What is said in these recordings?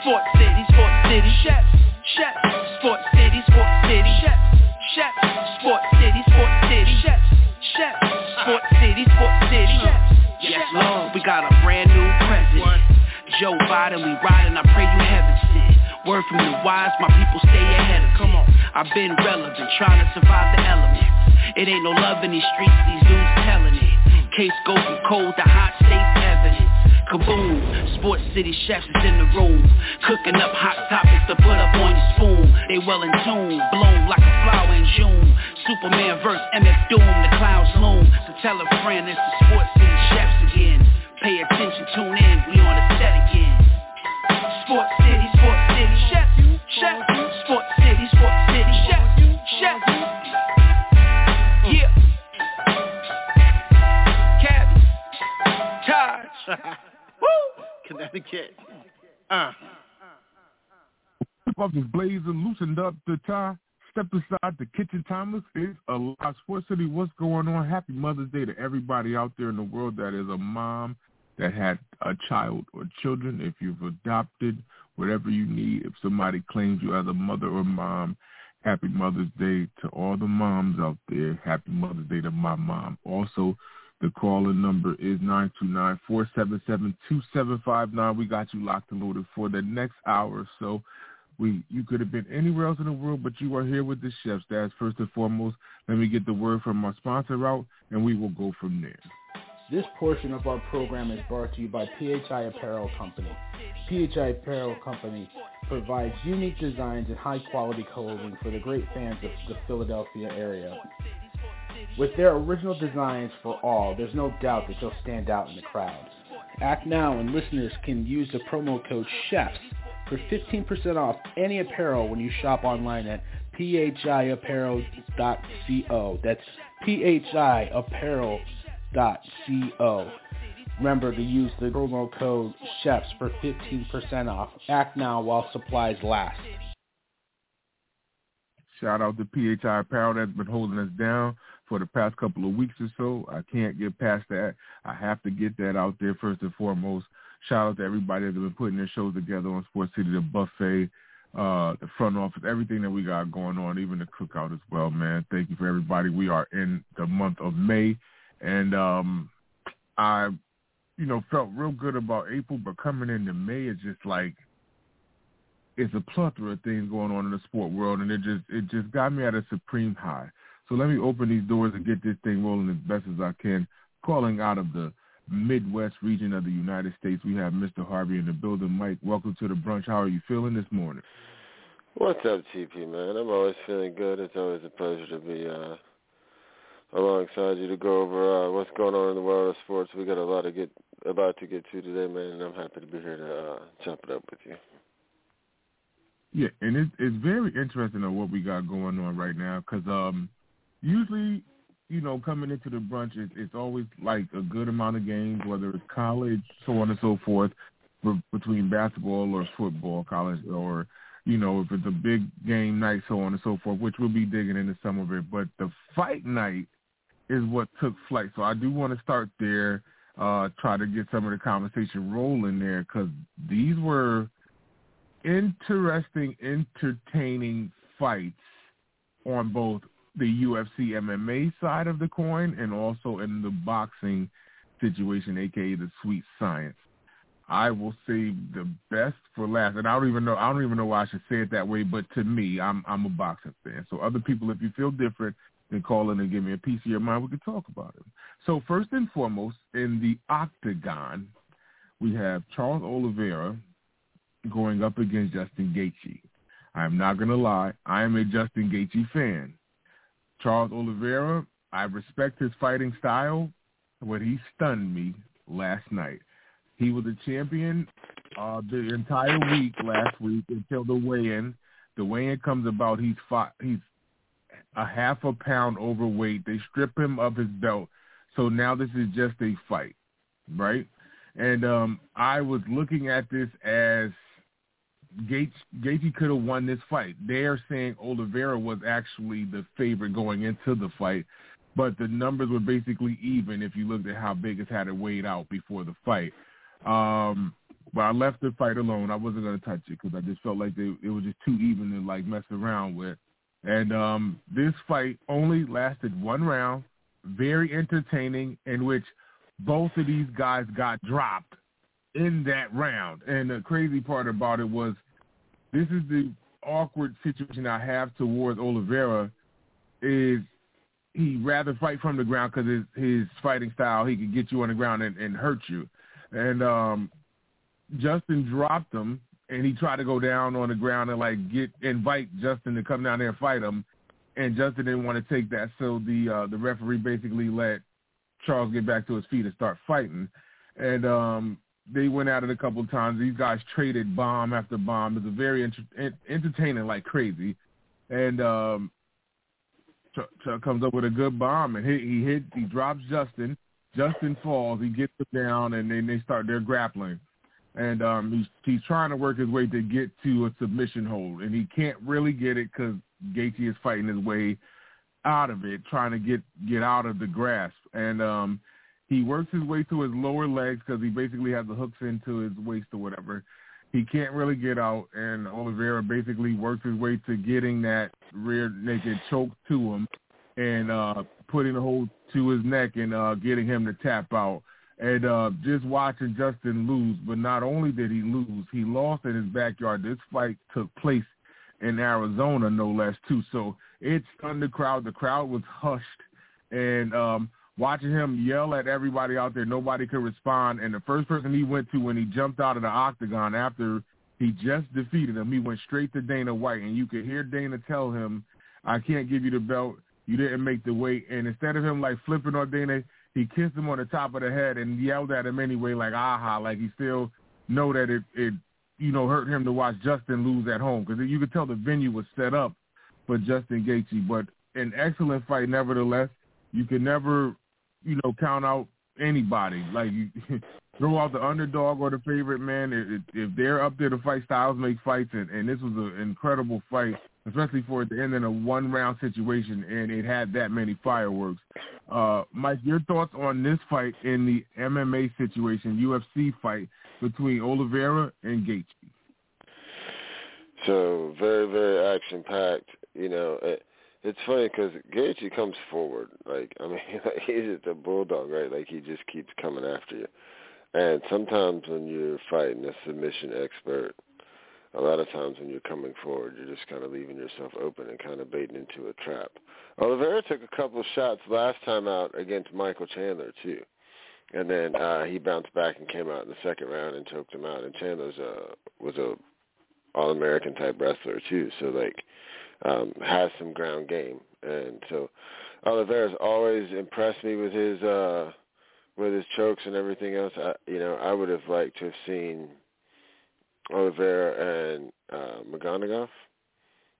Sport City Chefs, Chefs, Sport City Chefs, Chefs, Sport City Chefs, Chefs, Sport City Chefs. Yes, Lord, we got a brand new president. Joe Biden, we riding, I pray you heaven sent. Word from the wise, my people stay ahead of it. Come on, I've been relevant, trying to survive the elements. It ain't no love in these streets, these dudes telling it. Case go from cold to hot, states evidence. Kaboom, Sport City Chefs is in the room, cooking up hot topics to put up on your spoon. They well in tune, bloom like a flower in June. Superman verse MF Doom, the clouds loom. So tell a friend, it's the Sport City Chefs again. Pay attention, tune in, we on the set again. Sport City Chefs, Chefs, Sport City Chefs, Chefs. Yeah. Cabby, Taj. Connecticut. Buffers blazing, loosened up the tie. Step aside, the kitchen timeless is alive. Sport City, what's going on? Happy Mother's Day to everybody out there in the world that is a mom, that had a child or children. If you've adopted, whatever you need, if somebody claims you as a mother or mom, happy Mother's Day to all the moms out there. Happy Mother's Day to my mom. Also, the call-in number is 929-477-2759. We got you locked and loaded for the next hour or so. You could have been anywhere else in the world, but you are here with the chefs. That's first and foremost. Let me get the word from our sponsor out, and we will go from there. This portion of our program is brought to you by PHI Apparel Company. PHI Apparel Company provides unique designs and high-quality clothing for the great fans of the Philadelphia area. With their original designs for all, there's no doubt that you'll stand out in the crowd. Act now and listeners can use the promo code CHEFS for 15% off any apparel when you shop online at phiapparel.co. That's phiapparel.co. Remember to use the promo code CHEFS for 15% off. Act now while supplies last. Shout out to PHI Apparel that's been holding us down for the past couple of weeks or so. I can't get past that. I have to get that out there first and foremost. Shout out to everybody that's been putting their shows together on Sports City, the buffet, the front office, everything that we got going on, even the cookout as well, man. Thank you for everybody. We are in the month of May, and I, felt real good about April, but coming into May is just like, it's a plethora of things going on in the sport world, and it just got me at a supreme high. So let me open these doors and get this thing rolling as best as I can. Calling out of the Midwest region of the United States, we have Mr. Harvey in the building. Mike, welcome to the brunch. How are you feeling this morning? What's up, TP, man? I'm always feeling good. It's always a pleasure to be alongside you to go over what's going on in the world of sports. We got a lot to get to today, man, and I'm happy to be here to chop it up with you. Yeah, and it's very interesting on what we got going on right now because usually, coming into the brunch, it's always like a good amount of games, whether it's college, so on and so forth, between basketball or football, college, or, if it's a big game night, so on and so forth, which we'll be digging into some of it. But the fight night is what took flight. So I do want to start there, try to get some of the conversation rolling there because these were interesting, entertaining fights on both the UFC MMA side of the coin and also in the boxing situation, a.k.a. the sweet science. I will save the best for last, and I don't even know why I should say it that way, but to me, I'm a boxing fan. So other people, if you feel different, then call in and give me a piece of your mind. We can talk about it. So first and foremost, in the octagon, we have Charles Oliveira going up against Justin Gaethje. I'm not going to lie, I am a Justin Gaethje fan. Charles Oliveira, I respect his fighting style, but he stunned me last night. He was a champion the entire week last week until the weigh-in. The weigh-in comes about. He's a half a pound overweight. They strip him of his belt. So now this is just a fight, right? And I was looking at this as Gaethje could have won this fight. They're saying Oliveira was actually the favorite going into the fight, but the numbers were basically even if you looked at how Vegas had it weighed out before the fight. But I left the fight alone. I wasn't going to touch it because I just felt like it was just too even to like mess around with. And this fight only lasted one round, very entertaining, in which both of these guys got dropped in that round. And the crazy part about it was this is the awkward situation I have towards Oliveira is he'd rather fight from the ground because his fighting style, he could get you on the ground and hurt you. And Justin dropped him, and he tried to go down on the ground and like invite Justin to come down there and fight him, and Justin didn't want to take that, so the referee basically let Charles get back to his feet and start fighting. And they went at it a couple of times. These guys traded bomb after bomb. It was very entertaining like crazy. And Chuck comes up with a good bomb, and he drops Justin. Justin falls. He gets him down, and then they start their grappling. And he's trying to work his way to get to a submission hold, and he can't really get it because Gaethje is fighting his way out of it, trying to get out of the grasp. And he works his way to his lower legs because he basically has the hooks into his waist or whatever. He can't really get out, and Oliveira basically works his way to getting that rear naked choke to him and putting a hold to his neck and getting him to tap out. And just watching Justin lose, but not only did he lose, he lost in his backyard. This fight took place in Arizona, no less, too. So it stunned the crowd. The crowd was hushed. And watching him yell at everybody out there, nobody could respond. And the first person he went to when he jumped out of the octagon after he just defeated him, he went straight to Dana White. And you could hear Dana tell him, I can't give you the belt. You didn't make the weight. And instead of him, like, flipping on Dana, he kissed him on the top of the head and yelled at him anyway, like, aha, like he still know that it you know, hurt him to watch Justin lose at home because you could tell the venue was set up for Justin Gaethje. But an excellent fight nevertheless. You can never, you know, count out anybody. Like, you throw out the underdog or the favorite, man. If they're up there to fight, styles make fights. And this was an incredible fight, especially for it to end in a one-round situation, and it had that many fireworks. Mike, your thoughts on this fight in the MMA situation, UFC fight between Oliveira and Gaethje? So, very, very action-packed. You know, it's funny because Gaethje comes forward. Like, I mean, he's just a bulldog, right? Like, he just keeps coming after you. And sometimes when you're fighting a submission expert, a lot of times when you're coming forward, you're just kind of leaving yourself open and kind of baiting into a trap. Oliveira took a couple of shots last time out against Michael Chandler, too. And then he bounced back and came out in the second round and choked him out. And Chandler was a All-American type wrestler, too. So, like, has some ground game. And so Oliveira's always impressed me with his chokes and everything else. I would have liked to have seen Oliveira and McGonagall,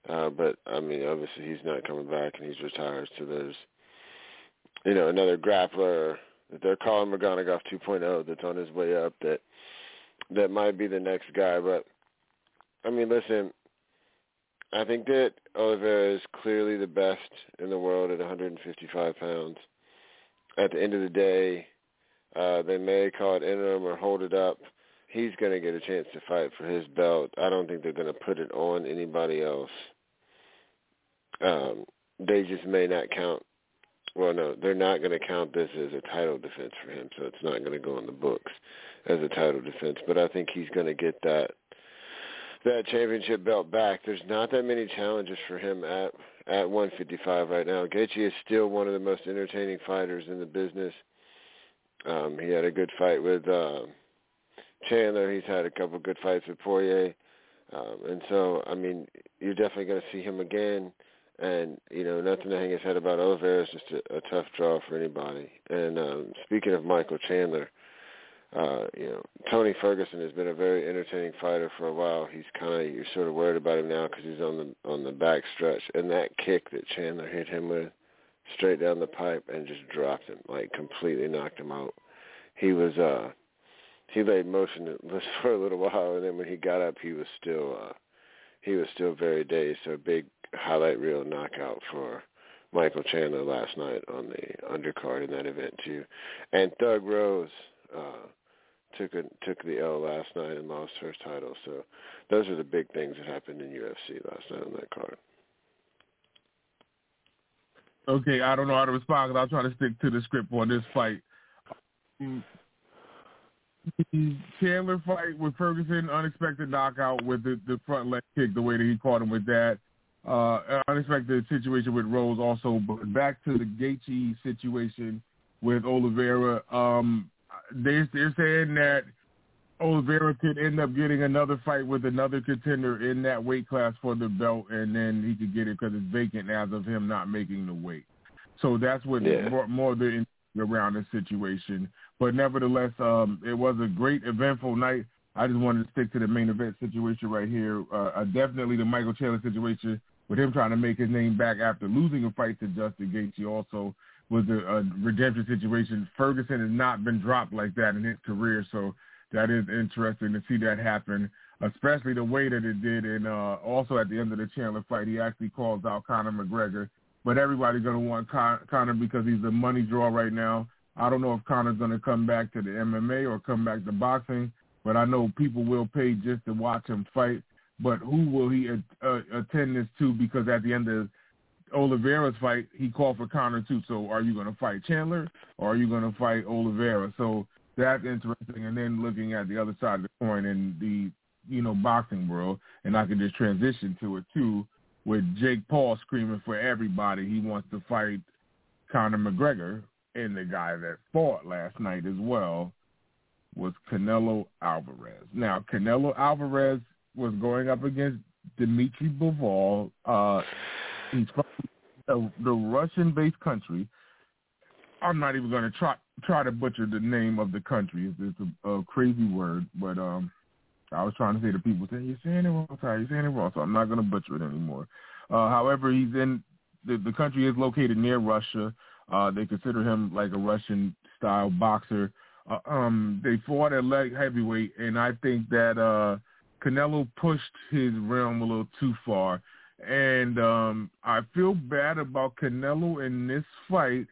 but I mean, obviously he's not coming back and he's retired, so there's, you know, another grappler that they're calling McGonagall 2.0 that's on his way up that might be the next guy. But I mean, listen, I think that Oliveira is clearly the best in the world at 155 pounds. At the end of the day, they may call it interim or hold it up. He's going to get a chance to fight for his belt. I don't think they're going to put it on anybody else. They just may not count. Well, no, they're not going to count this as a title defense for him, so it's not going to go in the books as a title defense. But I think he's going to get that championship belt back. There's not that many challenges for him at 155 right now. Gaethje is still one of the most entertaining fighters in the business. He had a good fight with Chandler. He's had a couple good fights with Poirier. And so, I mean, you're definitely going to see him again. And, you know, nothing to hang his head about. Oliveira is just a tough draw for anybody. And speaking of Michael Chandler, You know, Tony Ferguson has been a very entertaining fighter for a while. He's kind of, you're sort of worried about him now because he's on the back stretch. And that kick that Chandler hit him with straight down the pipe and just dropped him, like completely knocked him out. He was, he laid motionless for a little while, and then when he got up, he was still very dazed. So a big highlight reel knockout for Michael Chandler last night on the undercard in that event too. And Thug Rose, took the L last night and lost her title. So those are the big things that happened in UFC last night on that card. Okay, I don't know how to respond because I'm trying to stick to the script on this fight. The Chandler fight with Ferguson, unexpected knockout with the front leg kick, the way that he caught him with that. Unexpected situation with Rose also. But back to the Gaethje situation with Oliveira. They're saying that Oliveira could end up getting another fight with another contender in that weight class for the belt, and then he could get it because it's vacant as of him not making the weight. So that's what more the around this situation. But nevertheless, it was a great eventful night. I just wanted to stick to the main event situation right here. Definitely the Michael Chandler situation with him trying to make his name back after losing a fight to Justin Gaethje also was a redemption situation. Ferguson has not been dropped like that in his career, so that is interesting to see that happen, especially the way that it did. And also at the end of the Chandler fight, he actually calls out Conor McGregor. But everybody's going to want Conor because he's a money draw right now. I don't know if Conor's going to come back to the MMA or come back to boxing, but I know people will pay just to watch him fight. But who will he attend this to? Because at the end of Oliveira's fight, he called for Conor too. So are you going to fight Chandler or are you going to fight Oliveira? So that's interesting. And then looking at the other side of the coin in the, you know, boxing world, and I can just transition to it too, with Jake Paul screaming for everybody. He wants to fight Conor McGregor, and the guy that fought last night as well was Canelo Alvarez. Now, Canelo Alvarez was going up against Dmitry Bivol. He's from the Russian-based country. I'm not even going to try to butcher the name of the country. It's a crazy word, but I was trying to say to people, you're saying it wrong, Ty. You're saying it wrong, so I'm not going to butcher it anymore. However, he's in the country is located near Russia. They consider him like a Russian-style boxer. They fought at light heavyweight, and I think that Canelo pushed his realm a little too far. And I feel bad about Canelo in this fight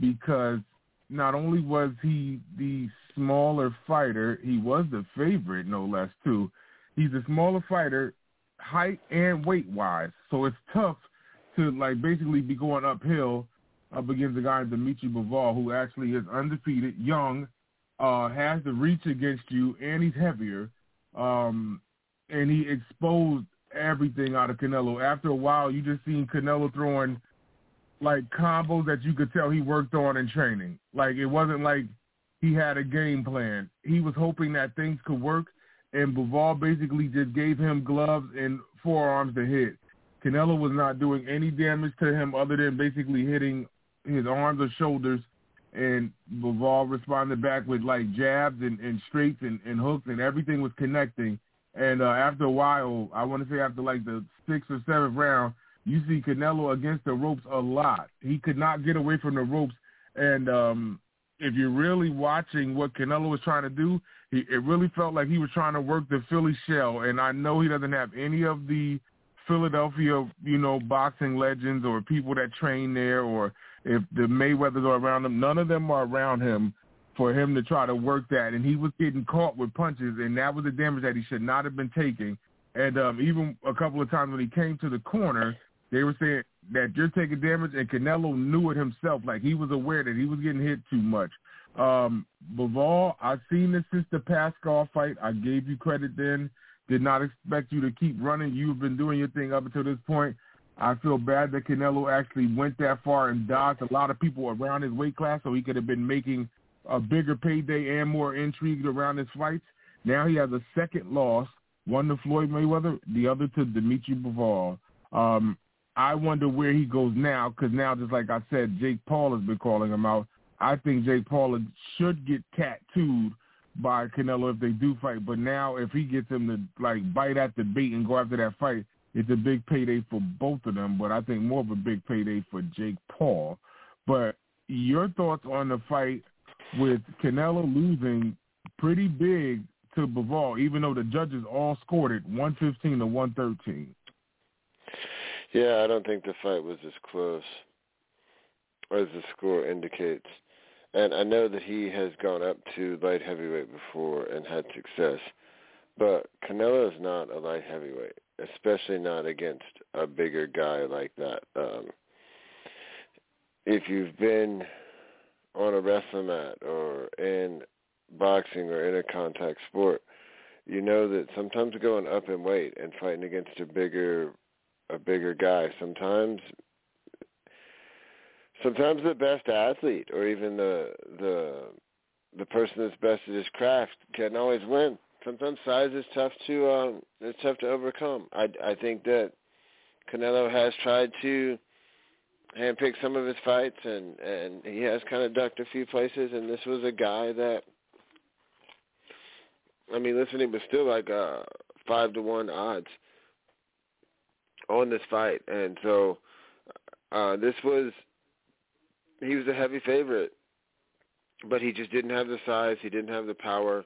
because not only was he the smaller fighter, he was the favorite, no less, too. He's a smaller fighter, height and weight-wise. So it's tough to, like, basically be going uphill against a guy, Dmitry Bivol, who actually is undefeated, young, has the reach against you, and he's heavier. And he exposed everything out of Canelo. After a while, you just seen Canelo throwing like combos that you could tell he worked on in training. Like, it wasn't like he had a game plan. He was hoping that things could work, and Bivol basically just gave him gloves and forearms to hit. Canelo was not doing any damage to him other than basically hitting his arms or shoulders, and Bivol responded back with like jabs and straights and hooks, and everything was connecting. And after a while, I want to say after like the 6th or 7th round, you see Canelo against the ropes a lot. He could not get away from the ropes. And if you're really watching what Canelo was trying to do, it really felt like he was trying to work the Philly shell. And I know he doesn't have any of the Philadelphia, you know, boxing legends or people that train there, or if the Mayweathers are around him. None of them are around him for him to try to work that. And he was getting caught with punches, and that was the damage that he should not have been taking. And even a couple of times when he came to the corner, they were saying that you're taking damage, and Canelo knew it himself. Like, he was aware that he was getting hit too much. Bivol, I've seen this since the Pascal fight. I gave you credit then. Did not expect you to keep running. You've been doing your thing up until this point. I feel bad that Canelo actually went that far and dodged a lot of people around his weight class, so he could have been making a bigger payday and more intrigue around his fights. Now he has a second loss, one to Floyd Mayweather, the other to Dmitry Bivol. I wonder where he goes now, because now, just like I said, Jake Paul has been calling him out. I think Jake Paul should get tattooed by Canelo if they do fight. But now if he gets him to, like, bite at the bait and go after that fight, it's a big payday for both of them, but I think more of a big payday for Jake Paul. But your thoughts on the fight with Canelo losing pretty big to Bivol, even though the judges all scored it 115 to 113. Yeah, I don't think the fight was as close as the score indicates. And I know that he has gone up to light heavyweight before and had success, but Canelo is not a light heavyweight, especially not against a bigger guy like that. If you've been on a wrestling mat or in boxing or in a contact sport, you know that sometimes going up in weight and fighting against a bigger guy, sometimes the best athlete or even the person that's best at his craft can always win. Sometimes size is tough to overcome. I think that Canelo has tried to handpick some of his fights, and he has kind of ducked a few places, and this was a guy that, I mean, listen, it was still like 5-1 odds on this fight, and so he was a heavy favorite, but he just didn't have the size, he didn't have the power.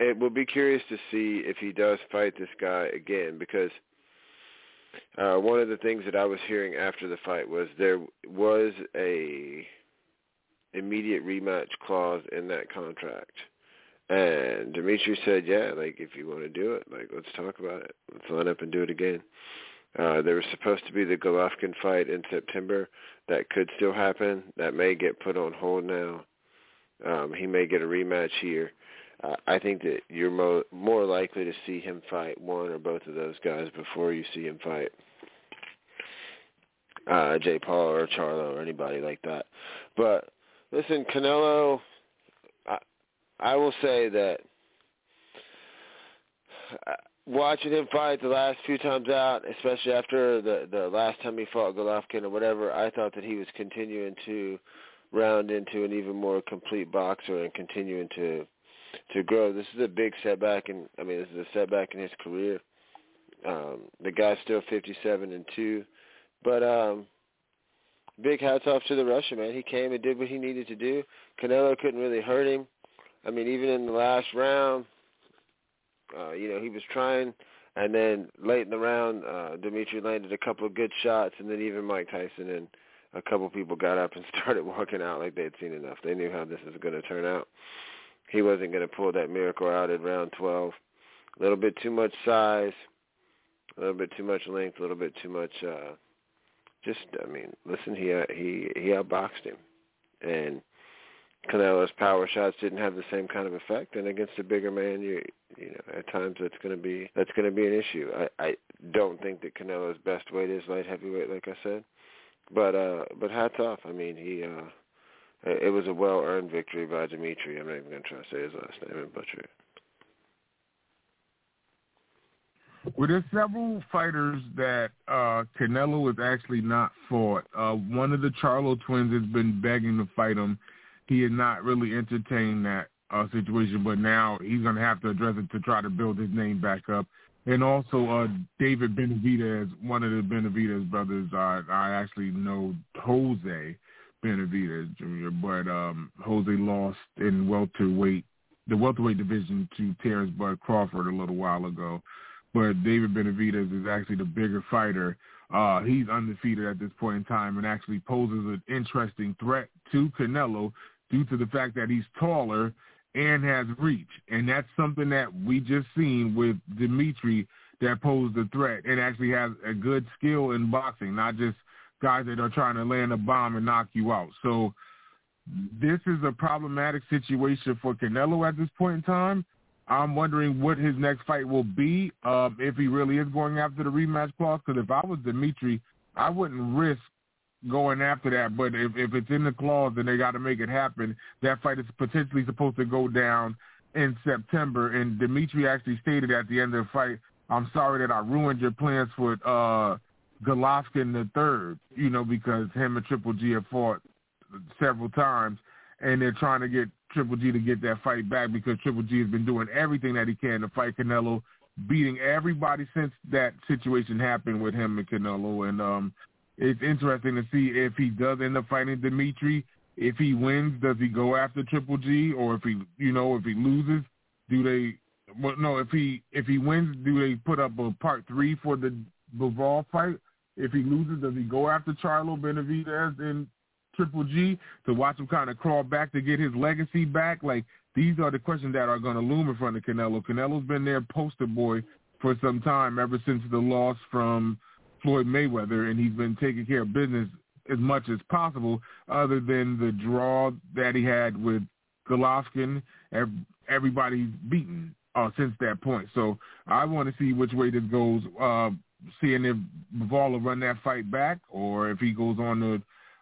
It will be curious to see if he does fight this guy again, because one of the things that I was hearing after the fight was there was a immediate rematch clause in that contract. And Dmitry said, yeah, like, if you want to do it, like, let's talk about it. Let's line up and do it again. There was supposed to be the Golovkin fight in September. That could still happen. That may get put on hold now. He may get a rematch here. I think that you're more likely to see him fight one or both of those guys before you see him fight Jake Paul or Charlo or anybody like that. But, listen, Canelo, I will say that watching him fight the last few times out, especially after the last time he fought Golovkin or whatever, I thought that he was continuing to round into an even more complete boxer and continuing to grow. This is a big setback, and I mean, this is a setback in his career. The guy's still 57-2, but big hats off to the Russian, man. He came and did what he needed to do. Canelo couldn't really hurt him. I mean, even in the last round, he was trying, and then late in the round, Dmitry landed a couple of good shots, and then even Mike Tyson and a couple people got up and started walking out like they'd seen enough. They knew how this was going to turn out. He wasn't going to pull that miracle out at round 12. A little bit too much size, a little bit too much length, a little bit too much. He outboxed him, and Canelo's power shots didn't have the same kind of effect. And against a bigger man, at times that's going to be an issue. I don't think that Canelo's best weight is light heavyweight, like I said, but hats off. I mean, he. It was a well-earned victory by Dmitry. I'm not even going to try to say his last name and butcher it. Well, there's several fighters that Canelo has actually not fought. One of the Charlo twins has been begging to fight him. He had not really entertained that situation, but now he's going to have to address it to try to build his name back up. And also David Benavidez, one of the Benavidez brothers. I actually know Jose Benavidez Jr., but Jose lost in the welterweight division to Terrence Bud Crawford a little while ago. But David Benavidez is actually the bigger fighter. He's undefeated at this point in time and actually poses an interesting threat to Canelo due to the fact that he's taller and has reach. And that's something that we just seen with Dmitry that posed a threat and actually has a good skill in boxing, not just guys that are trying to land a bomb and knock you out. So this is a problematic situation for Canelo at this point in time. I'm wondering what his next fight will be, if he really is going after the rematch clause, because if I was Dmitry, I wouldn't risk going after that. But if it's in the clause, then they got to make it happen. That fight is potentially supposed to go down in September, and Dmitry actually stated at the end of the fight, I'm sorry that I ruined your plans for Golovkin the third, because him and Triple G have fought several times, and they're trying to get Triple G to get that fight back, because Triple G has been doing everything that he can to fight Canelo, beating everybody since that situation happened with him and Canelo. And it's interesting to see if he does end up fighting Dmitry. If he wins, does he go after Triple G? Or if he, you know, if he loses, do they? Well, no, if he wins, do they put up a part 3 for the Bivol fight? If he loses, does he go after Charlo, Benavidez, and Triple G to watch him kind of crawl back to get his legacy back? Like, these are the questions that are going to loom in front of Canelo. Canelo's been their poster boy for some time, ever since the loss from Floyd Mayweather, and he's been taking care of business as much as possible, other than the draw that he had with Golovkin. Everybody's beaten since that point. So I want to see which way this goes, seeing if Bivol will run that fight back, or if he goes on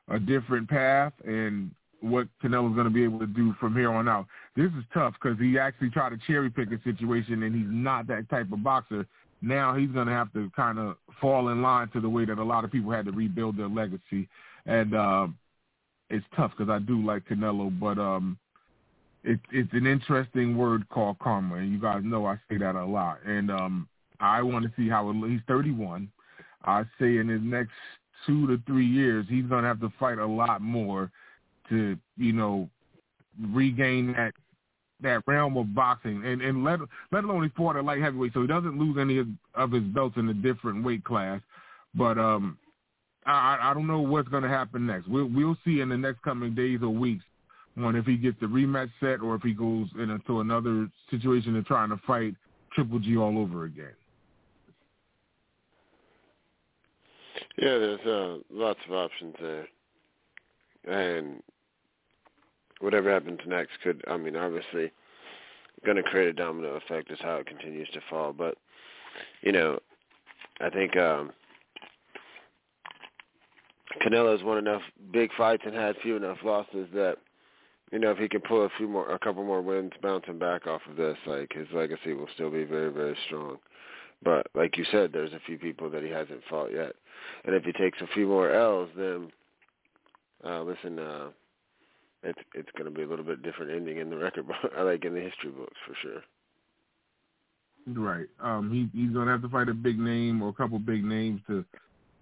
a different path, and what Canelo's going to be able to do from here on out. This is tough, because he actually tried to cherry pick a situation, and he's not that type of boxer. Now he's going to have to kind of fall in line to the way that a lot of people had to rebuild their legacy. And it's tough, because I do like Canelo, but it's an interesting word called karma, and you guys know I say that a lot. And I want to see how he's 31. I say in his next 2 to 3 years, he's going to have to fight a lot more to, you know, regain that realm of boxing, and let alone he fought at light heavyweight, so he doesn't lose any of his belts in a different weight class. But I don't know what's going to happen next. We'll see in the next coming days or weeks on if he gets the rematch set, or if he goes into another situation of trying to fight Triple G all over again. Yeah, there's lots of options there, and whatever happens next could, I mean, obviously going to create a domino effect is how it continues to fall. But, you know, I think Canelo's won enough big fights and had few enough losses that, you know, if he can pull a couple more wins bouncing back off of this, like, his legacy will still be very, very strong. But like you said, there's a few people that he hasn't fought yet. And if he takes a few more L's, then, it's going to be a little bit different ending in the record book, like in the history books for sure. Right. He's going to have to fight a big name or a couple big names to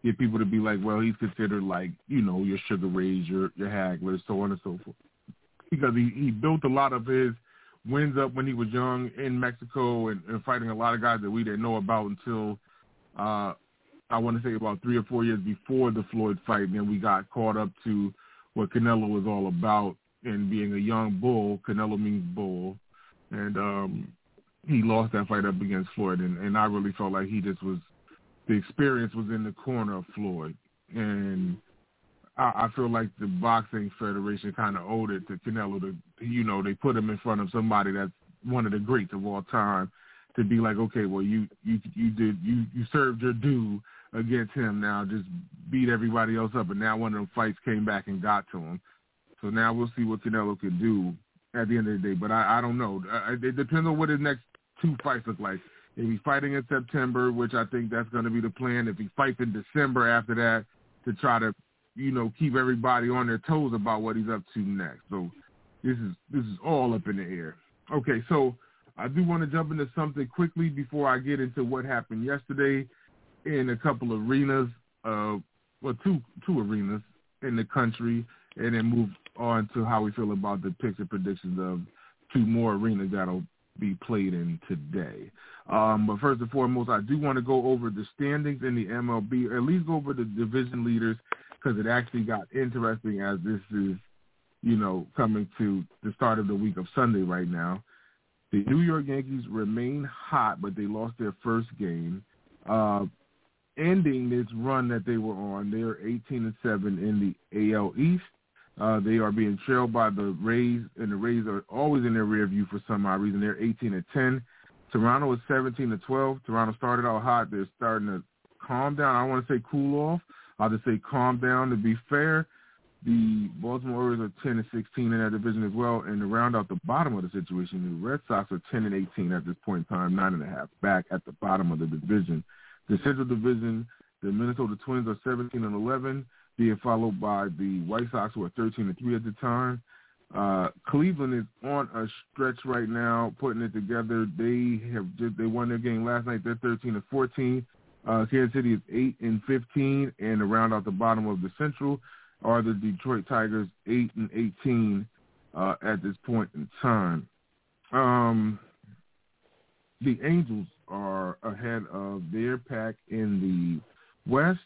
get people to be like, well, he's considered like, you know, your Sugar Rays, your Hagler, so on and so forth. Because he built a lot of his wins up when he was young in Mexico, and fighting a lot of guys that we didn't know about until I want to say about 3 or 4 years before the Floyd fight. And then we got caught up to what Canelo is all about, and being a young bull, Canelo means bull, and he lost that fight up against Floyd, and I really felt like he just was, the experience was in the corner of Floyd, and I feel like the Boxing Federation kind of owed it to Canelo to, you know, they put him in front of somebody that's one of the greats of all time, to be like, okay, well, you served your due against him, now just beat everybody else up, and now one of them fights came back and got to him. So now we'll see what Canelo can do at the end of the day, but I don't know. It depends on what his next 2 fights look like. If he's fighting in September, which I think that's going to be the plan, if he fights in December after that, to try to, you know, keep everybody on their toes about what he's up to next. So this is all up in the air. Okay, so I do want to jump into something quickly before I get into what happened yesterday in a couple of arenas, well, two arenas in the country, and then move on to how we feel about the picture predictions of 2 more arenas that'll be played in today. But first and foremost, I do want to go over the standings in the MLB, or at least go over the division leaders, because it actually got interesting as this is, you know, coming to the start of the week of Sunday right now. The New York Yankees remain hot, but they lost their first game, ending this run that they were on. They are 18-7 in the AL East. They are being trailed by the Rays, and the Rays are always in their rear view for some odd reason. They're 18-10. Toronto is 17-12. Toronto started out hot. They're starting to calm down. I don't want to say cool off. I'll just say calm down to be fair. The Baltimore Orioles are 10-16 in that division as well, and to round out the bottom of the situation, the Red Sox are 10-18 at this point in time, 9.5 back at the bottom of the division. The Central Division, the Minnesota Twins are 17-11, being followed by the White Sox, who are 13-3 at the time. Cleveland is on a stretch right now, putting it together. They won their game last night. They're 13-14. Kansas City is 8-15, and to round out the bottom of the Central are the Detroit Tigers, 8-18 at this point in time. The Angels are ahead of their pack in the West.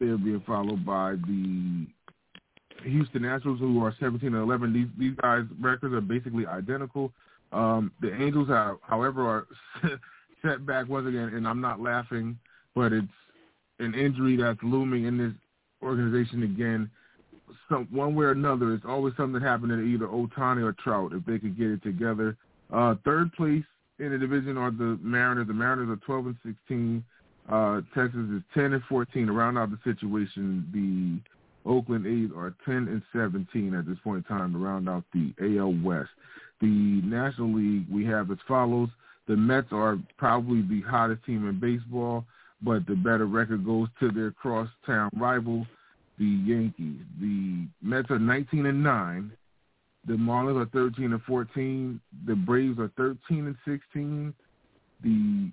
They're being followed by the Houston Astros, who are 17-11. These guys' records are basically identical. The Angels, however, are set back once again, and I'm not laughing, but it's an injury that's looming in this organization again. One way or another, it's always something that happened to either Ohtani or Trout if they could get it together. Third place in the division are the Mariners. The Mariners are 12-16. Texas is 10-14. To round out the situation, the Oakland A's are 10-17 at this point in time to round out the AL West. The National League we have as follows. The Mets are probably the hottest team in baseball, but the better record goes to their crosstown rival, the Yankees. The Mets are 19-9. The Marlins are 13-14. The Braves are 13-16. The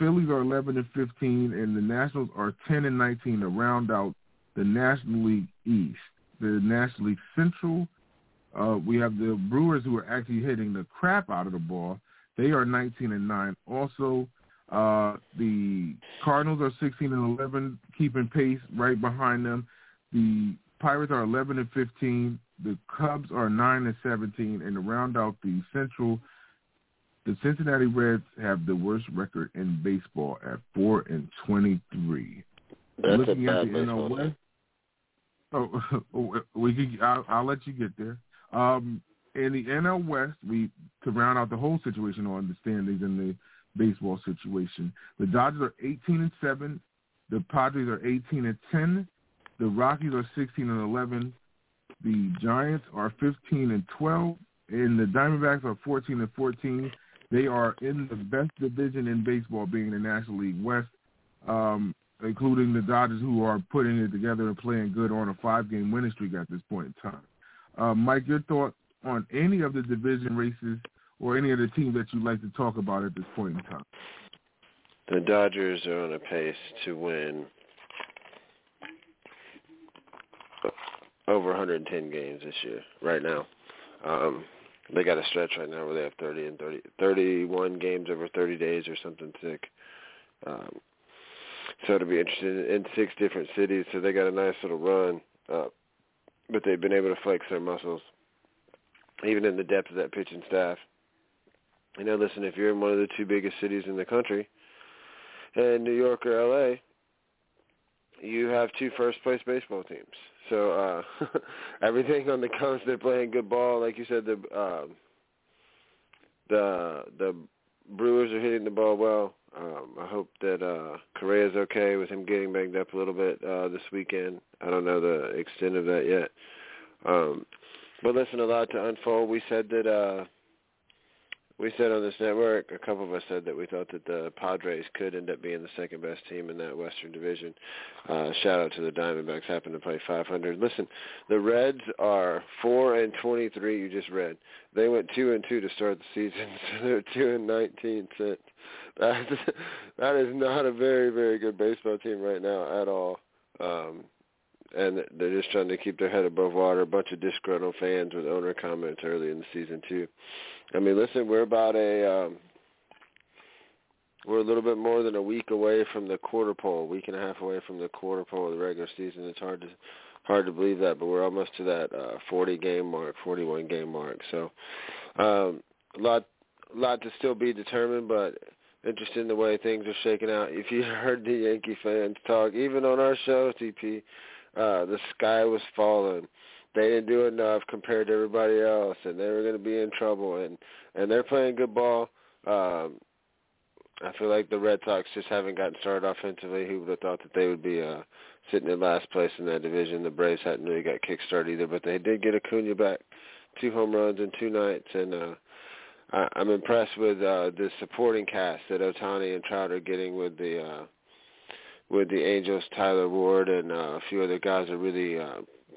Phillies are 11-15, and the Nationals are 10-19 to round out the National League East. The National League Central, we have the Brewers, who are actually hitting the crap out of the ball. They are 19-9. Also, the Cardinals are 16-11, keeping pace right behind them. The Pirates are 11-15. The Cubs are 9-17, and to round out the Central, the Cincinnati Reds have the worst record in baseball at 4-23. That's looking a bad at the NL West. Oh, I'll let you get there. In the NL West, to round out the whole situation on the standings in the baseball situation, the Dodgers are 18-7. The Padres are 18-10. The Rockies are 16-11. The Giants are 15-12, and the Diamondbacks are 14-14. They are in the best division in baseball, being the National League West, including the Dodgers, who are putting it together and playing good on a 5-game winning streak at this point in time. Mike, your thoughts on any of the division races or any of the teams that you'd like to talk about at this point in time? The Dodgers are on a pace to win over 110 games this year right now. They got a stretch right now where they have 31 games over 30 days or something sick. So it'll be interesting. In 6 different cities, so they got a nice little run. But they've been able to flex their muscles, even in the depth of that pitching staff. You know, listen, if you're in one of the 2 biggest cities in the country, in New York or L.A., you have 2 first-place baseball teams. So everything on the coast, they're playing good ball. Like you said, the Brewers are hitting the ball well. I hope that Correa's okay with him getting banged up a little bit this weekend. I don't know the extent of that yet. But listen, a lot to unfold. We said on this network, a couple of us said that we thought that the Padres could end up being the second best team in that Western Division. Shout out to the Diamondbacks, happen to play .500. Listen, the Reds are 4-23. You just read they went 2-2 to start the season, so they're 2-19 since. That is not a very, very good baseball team right now at all. And they're just trying to keep their head above water. A bunch of disgruntled fans with owner comments early in the season, too. I mean, listen, we're a little bit more than a week away from the quarter pole, a week and a half away from the quarter pole of the regular season. It's hard to believe that, but we're almost to that 40-game mark, 41-game mark. So a lot to still be determined, but interesting the way things are shaking out. If you heard the Yankee fans talk, even on our show, TP, the sky was falling. They didn't do enough compared to everybody else, and they were going to be in trouble. And they're playing good ball. I feel like the Red Sox just haven't gotten started offensively. Who would have thought that they would be sitting in last place in that division? The Braves hadn't really got kick-started either, but they did get Acuna back, 2 home runs in 2 nights. And I'm impressed with the supporting cast that Ohtani and Trout are getting with the Angels. Tyler Ward and a few other guys are really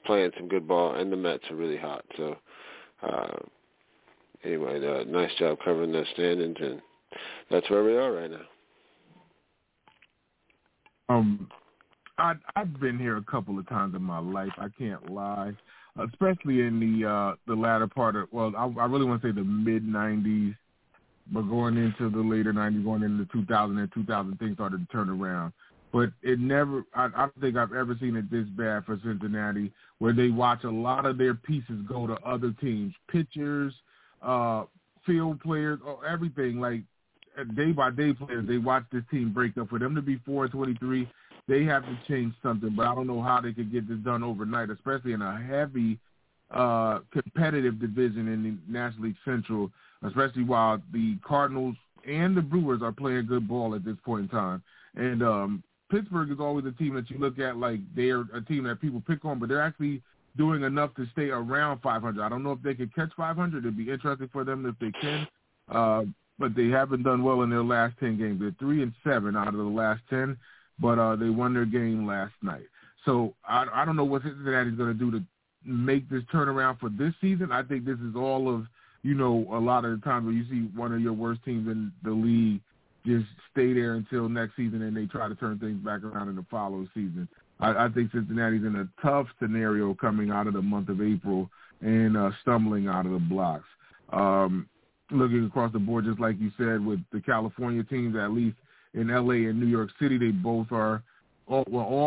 playing some good ball, and the Mets are really hot. So, anyway, nice job covering those standings, and that's where we are right now. I've been here a couple of times in my life. I can't lie, especially in the latter part of, well, I really want to say the mid-'90s, but going into the later '90s, going into 2000 and 2000, things started to turn around. But it never, I don't think I've ever seen it this bad for Cincinnati, where they watch a lot of their pieces go to other teams, pitchers, field players, or everything. Like day-by-day players, they watch this team break up. For them to be 4-23, they have to change something. But I don't know how they could get this done overnight, especially in a heavy competitive division in the National League Central, especially while the Cardinals and the Brewers are playing good ball at this point in time. And Pittsburgh is always a team that you look at like they're a team that people pick on, but they're actually doing enough to stay around 500. I don't know if they could catch 500. It'd be interesting for them if they can, but they haven't done well in their last 10 games. They're 3-7 out of the last 10, but they won their game last night. So I don't know what Cincinnati's going to do to make this turnaround for this season. I think this is all of, you know, a lot of the times where you see one of your worst teams in the league just stay there until next season, and they try to turn things back around in the following season. I think Cincinnati's in a tough scenario coming out of the month of April and stumbling out of the blocks. Looking across the board, just like you said, with the California teams, at least in L.A. and New York City, they both are all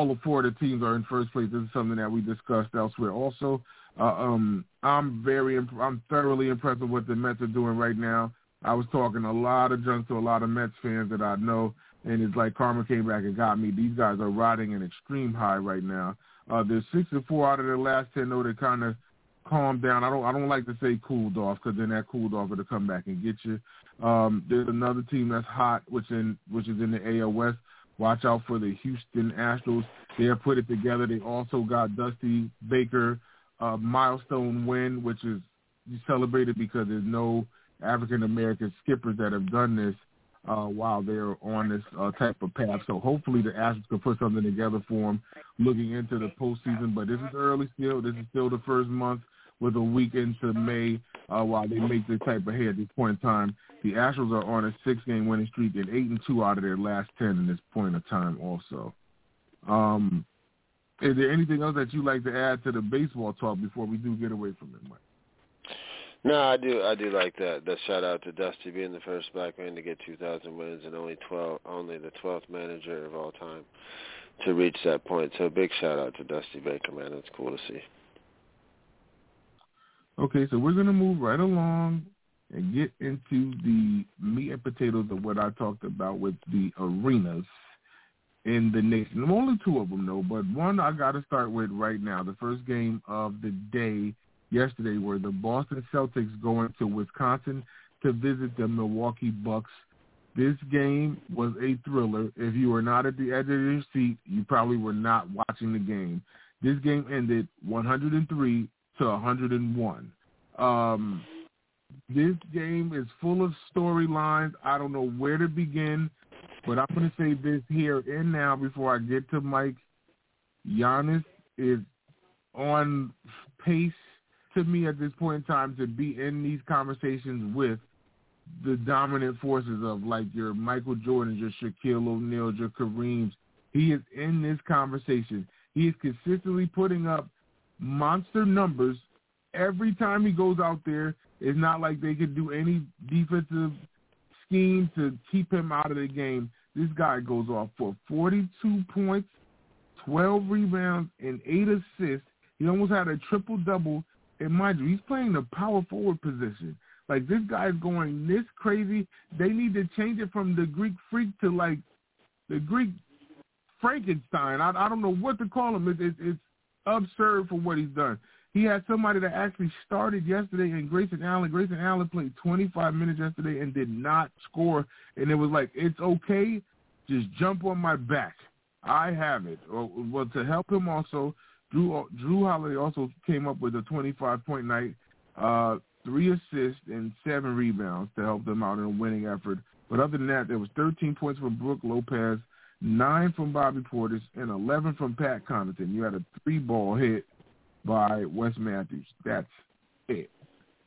the four of the teams are in first place. This is something that we discussed elsewhere also. I'm thoroughly impressed with what the Mets are doing right now. I was talking a lot of junk to a lot of Mets fans that I know, and it's like karma came back and got me. These guys are riding an extreme high right now. They're 6-4 out of their last 10, though they kind of calmed down. I don't like to say cooled off, because then that cooled off will come back and get you. There's another team that's hot, which is in the AL West. Watch out for the Houston Astros. They have put it together. They also got Dusty Baker milestone win, which is celebrated because there's no African-American skippers that have done this while they're on this type of path. So hopefully the Astros can put something together for them looking into the postseason. But this is early still. This is still the first month with a week into May while they make this type of head at this point in time. The Astros are on a 6-game winning streak and 8-2 out of their last 10 in this point of time also. Is there anything else that you'd like to add to the baseball talk before we do get away from it, Mike? No, I do like that. That shout out to Dusty being the first black man to get 2,000 wins and only the 12th manager of all time to reach that point. So big shout out to Dusty Baker, man. It's cool to see. Okay, so we're going to move right along and get into the meat and potatoes of what I talked about with the arenas in the nation. Only two of them, though, but one I got to start with right now. The first game of the day yesterday were the Boston Celtics going to Wisconsin to visit the Milwaukee Bucks. This game was a thriller. If you were not at the edge of your seat, you probably were not watching the game. This game ended 103-101. This game is full of storylines. I don't know where to begin, but I'm going to say this here and now before I get to Mike. Giannis is on pace to me at this point in time to be in these conversations with the dominant forces of like your Michael Jordans, your Shaquille O'Neal, your Kareems. He is in this conversation. He is consistently putting up monster numbers every time he goes out there. It's not like they could do any defensive scheme to keep him out of the game. This guy goes off for 42 points, 12 rebounds, and 8 assists. He almost had a triple-double. And mind you, he's playing the power forward position. Like, this guy is going this crazy. They need to change it from the Greek freak to, like, the Greek Frankenstein. I don't know what to call him. It's absurd for what he's done. He had somebody that actually started yesterday in Grayson Allen. Grayson Allen played 25 minutes yesterday and did not score. And it was like, it's okay, just jump on my back. I have it. Well, to help him also, Drew Holiday also came up with a 25-point night, 3 assists, and 7 rebounds to help them out in a winning effort. But other than that, there was 13 points from Brook Lopez, 9 from Bobby Portis, and 11 from Pat Connaughton. You had a 3-ball hit by Wes Matthews. That's it.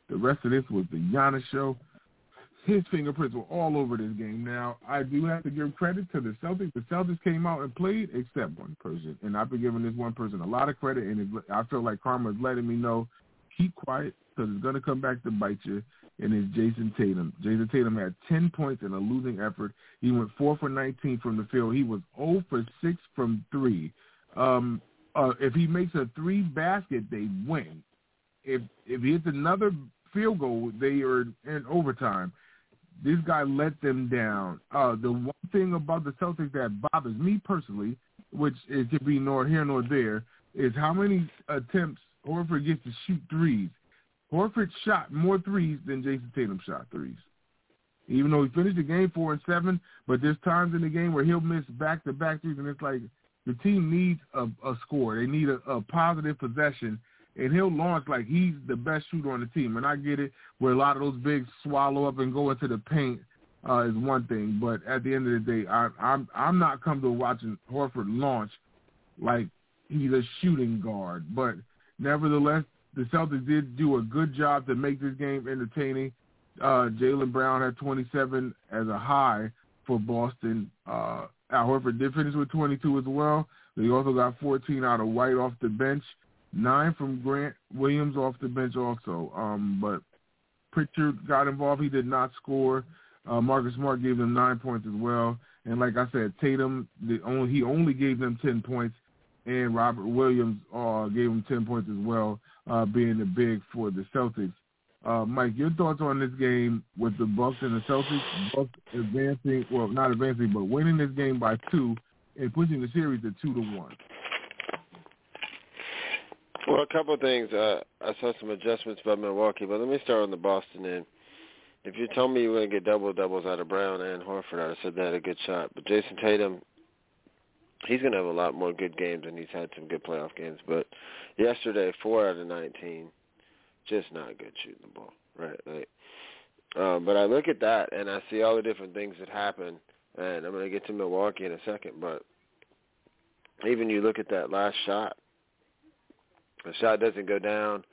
The rest of this was the Giannis show. His fingerprints were all over this game. Now, I do have to give credit to the Celtics. The Celtics came out and played except one person. And I've been giving this one person a lot of credit, and I feel like karma is letting me know, keep quiet because it's going to come back to bite you, and it's Jason Tatum. Jason Tatum had 10 points in a losing effort. He went 4 for 19 from the field. He was 0 for 6 from 3. If he makes a 3 basket, they win. If he hits another field goal, they are in overtime. This guy let them down. The one thing about the Celtics that bothers me personally, which it could be nor here nor there, is how many attempts Horford gets to shoot threes. Horford shot more threes than Jason Tatum shot threes. Even though he finished the game 4-7, but there's times in the game where he'll miss back-to-back threes, and it's like the team needs a score. They need a positive possession. And he'll launch like he's the best shooter on the team. And I get it, where a lot of those bigs swallow up and go into the paint is one thing. But at the end of the day, I'm not comfortable watching Horford launch like he's a shooting guard. But nevertheless, the Celtics did do a good job to make this game entertaining. Jaylen Brown had 27 as a high for Boston. Al Horford did finish with 22 as well. They also got 14 out of White off the bench. 9 from Grant Williams off the bench also. But Pritchard got involved. He did not score. Marcus Smart gave them 9 points as well. And like I said, Tatum, he only gave them 10 points. And Robert Williams gave him 10 points as well, being the big for the Celtics. Mike, your thoughts on this game with the Bucks and the Celtics? Bucks advancing, well, not advancing, but winning this game by 2 and pushing the series to 2-1. Well, a couple of things. I saw some adjustments by Milwaukee, but let me start on the Boston end. If you told me you were going to get double-doubles out of Brown and Horford, I'd have said they had a good shot. But Jason Tatum, he's going to have a lot more good games, and he's had some good playoff games. But yesterday, 4 out of 19, just not good shooting the ball, right? Like, but I look at that, and I see all the different things that happen, and I'm going to get to Milwaukee in a second. But even you look at that last shot, the shot doesn't go down.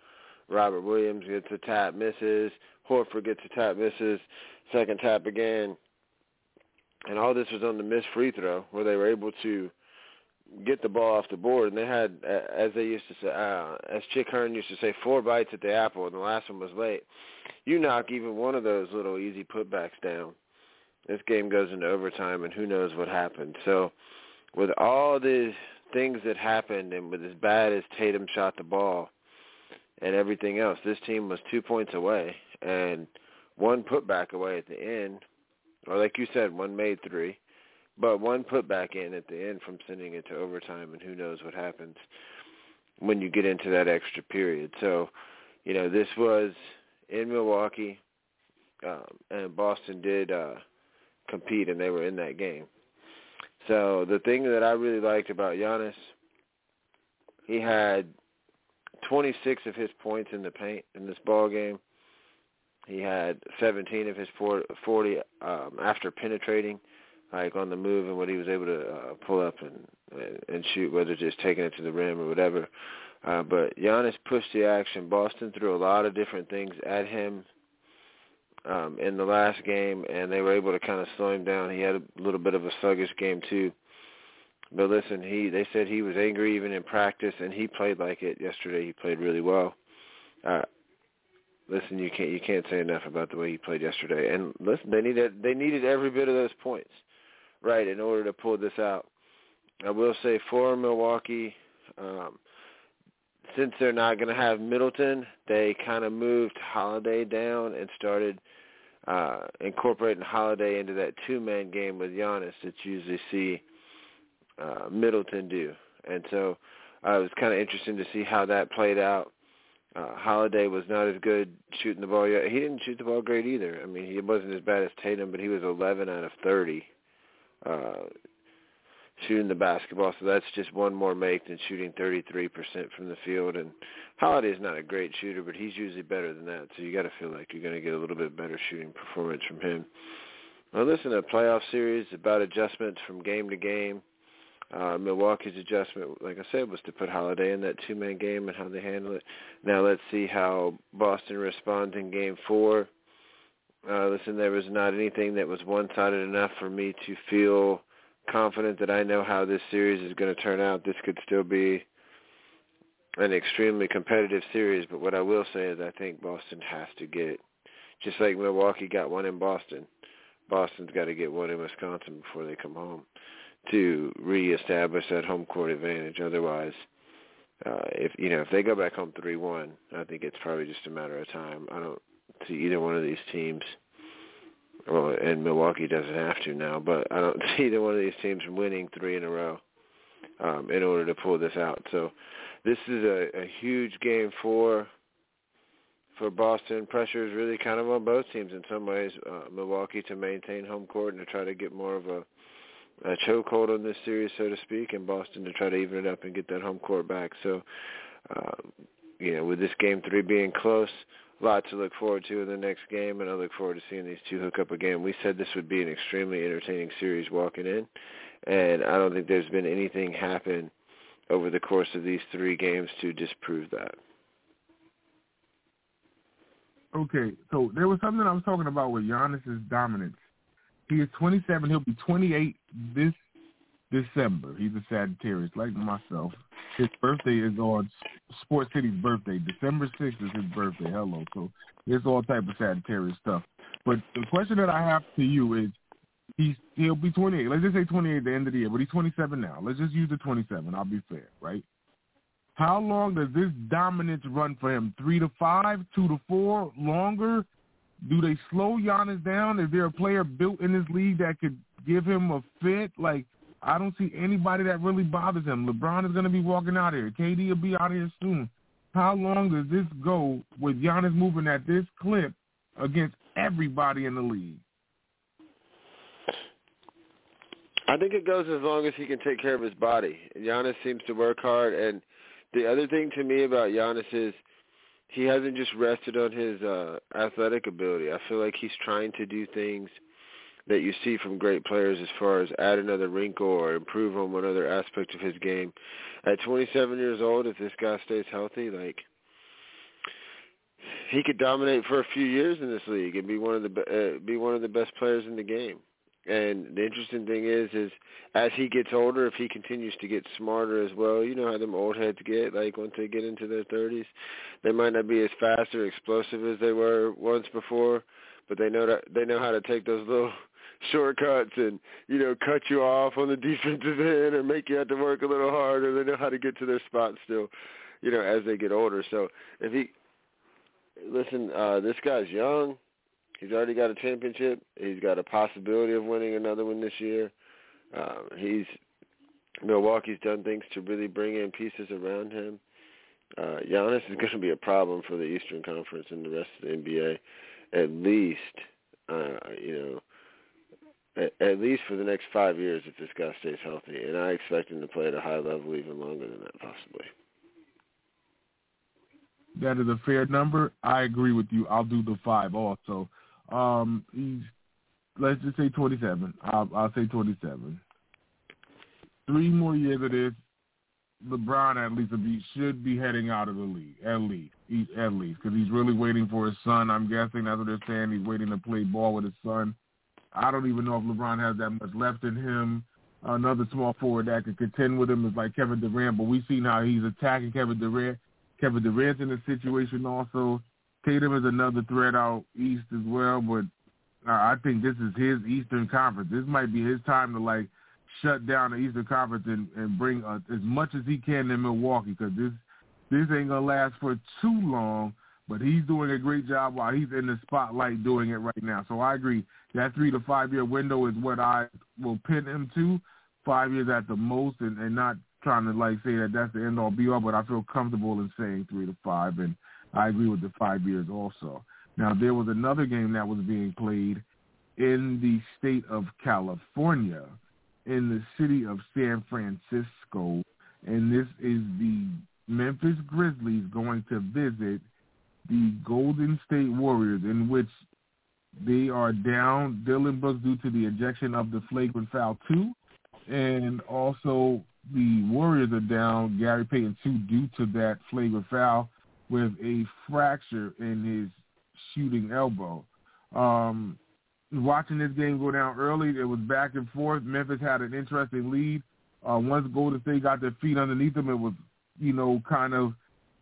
Robert Williams gets a tap, misses. Horford gets a tap, misses. Second tap again. And all this was on the missed free throw where they were able to get the ball off the board. And they had, as they used to say, as Chick Hearn used to say, 4 bites at the apple, and the last one was late. You knock even one of those little easy putbacks down, this game goes into overtime, and who knows what happened. So with all these things that happened, and with as bad as Tatum shot the ball and everything else, this team was 2 points away and 1 putback away at the end, or like you said, 1 made 3, but 1 putback in at the end from sending it to overtime, and who knows what happens when you get into that extra period. So, you know, this was in Milwaukee, and Boston did compete, and they were in that game. So the thing that I really liked about Giannis, he had 26 of his points in the paint in this ball game. He had 17 of his 40 after penetrating, like on the move and what he was able to pull up and shoot, whether just taking it to the rim or whatever. But Giannis pushed the action. Boston threw a lot of different things at him in the last game, and they were able to kind of slow him down. He had a little bit of a sluggish game too. But listen, they said he was angry even in practice, and he played like it yesterday. He played really well. Listen, you can't say enough about the way he played yesterday. And listen, they needed every bit of those points, right, in order to pull this out. I will say for Milwaukee, since they're not going to have Middleton, they kind of moved Holiday down and started incorporating Holiday into that two-man game with Giannis that you usually see Middleton do. And so it was kind of interesting to see how that played out. Holiday was not as good shooting the ball yet. He didn't shoot the ball great either. I mean, he wasn't as bad as Tatum, but he was 11 out of 30 shooting the basketball, so that's just one more make than shooting 33% from the field. And Holiday's not a great shooter, but he's usually better than that, so you got to feel like you're going to get a little bit better shooting performance from him. Now, listen, a playoff series about adjustments from game to game. Milwaukee's adjustment, like I said, was to put Holiday in that two-man game and how they handle it. Now let's see how Boston responds in Game 4. Listen, there was not anything that was one-sided enough for me to feel confident that I know how this series is going to turn out. This could still be an extremely competitive series, but what I will say is I think Boston has to get, just like Milwaukee got one in Boston, Boston's got to get one in Wisconsin before they come home to reestablish that home court advantage. Otherwise, if they go back home 3-1, I think it's probably just a matter of time. I don't see either one of these teams, well, and Milwaukee doesn't have to now, but I don't see either one of these teams winning three in a row in order to pull this out. So this is a huge game for Boston. Pressure is really kind of on both teams in some ways. Milwaukee to maintain home court and to try to get more of a chokehold on this series, so to speak, and Boston to try to even it up and get that home court back. So, with this Game 3 being close, a lot to look forward to in the next game, and I look forward to seeing these two hook up again. We said this would be an extremely entertaining series walking in, and I don't think there's been anything happen over the course of these three games to disprove that. Okay, so there was something I was talking about with Giannis's dominance. He is 27. He'll be 28 this December. He's a Sagittarius, like myself. His birthday is on Sport City's birthday. December 6th is his birthday. Hello. So it's all type of Sagittarius stuff. But the question that I have to you is, he'll be 28. Let's just say 28 at the end of the year, but he's 27 now. Let's just use the 27. I'll be fair, right? How long does this dominance run for him? 3 to 5, 2 to 4, longer? Do they slow Giannis down? Is there a player built in this league that could give him a fit? Like, I don't see anybody that really bothers him. LeBron is going to be walking out of here. KD will be out of here soon. How long does this go with Giannis moving at this clip against everybody in the league? I think it goes as long as he can take care of his body. Giannis seems to work hard. And the other thing to me about Giannis is, he hasn't just rested on his athletic ability. I feel like he's trying to do things that you see from great players as far as add another wrinkle or improve on one other aspect of his game. At 27 years old, if this guy stays healthy, like, he could dominate for a few years in this league and be one of the best players in the game. And the interesting thing is as he gets older, if he continues to get smarter as well, you know how them old heads get, like once they get into their 30s, they might not be as fast or explosive as they were once before, but they know how to take those little shortcuts and, you know, cut you off on the defensive end or make you have to work a little harder. They know how to get to their spot still, you know, as they get older. So this guy's young. He's already got a championship. He's got a possibility of winning another one this year. Milwaukee's done things to really bring in pieces around him. Giannis is going to be a problem for the Eastern Conference and the rest of the NBA, at least, at least for the next 5 years if this guy stays healthy. And I expect him to play at a high level even longer than that, possibly. That is a fair number. I agree with you. I'll do the 5 also. Let's just say 27. I'll say 27. 3 more years of this, LeBron at least should be heading out of the league, at least, because he's really waiting for his son. I'm guessing that's what they're saying. He's waiting to play ball with his son. I don't even know if LeBron has that much left in him. Another small forward that could contend with him is like Kevin Durant, but we've seen how he's attacking Kevin Durant. Kevin Durant's in the situation also. Tatum is another threat out east as well, but I think this is his Eastern Conference. This might be his time to, like, shut down the Eastern Conference and bring as much as he can in Milwaukee, because this ain't going to last for too long, but he's doing a great job while he's in the spotlight doing it right now. So I agree. That 3 to 5 year window is what I will pin him to, 5 years at the most, and not – trying to like say that that's the end all be all, but I feel comfortable in saying 3 to 5, and I agree with the 5 years also. Now there was another game that was being played in the state of California, in the city of San Francisco, and this is the Memphis Grizzlies going to visit the Golden State Warriors, in which they are down Dylan Brooks due to the ejection of the flagrant foul 2. And also the Warriors are down Gary Payton too due to that flagrant foul with a fracture in his shooting elbow. Watching this game go down early, it was back and forth. Memphis had an interesting lead. Once Golden State got their feet underneath them, it was, you know, kind of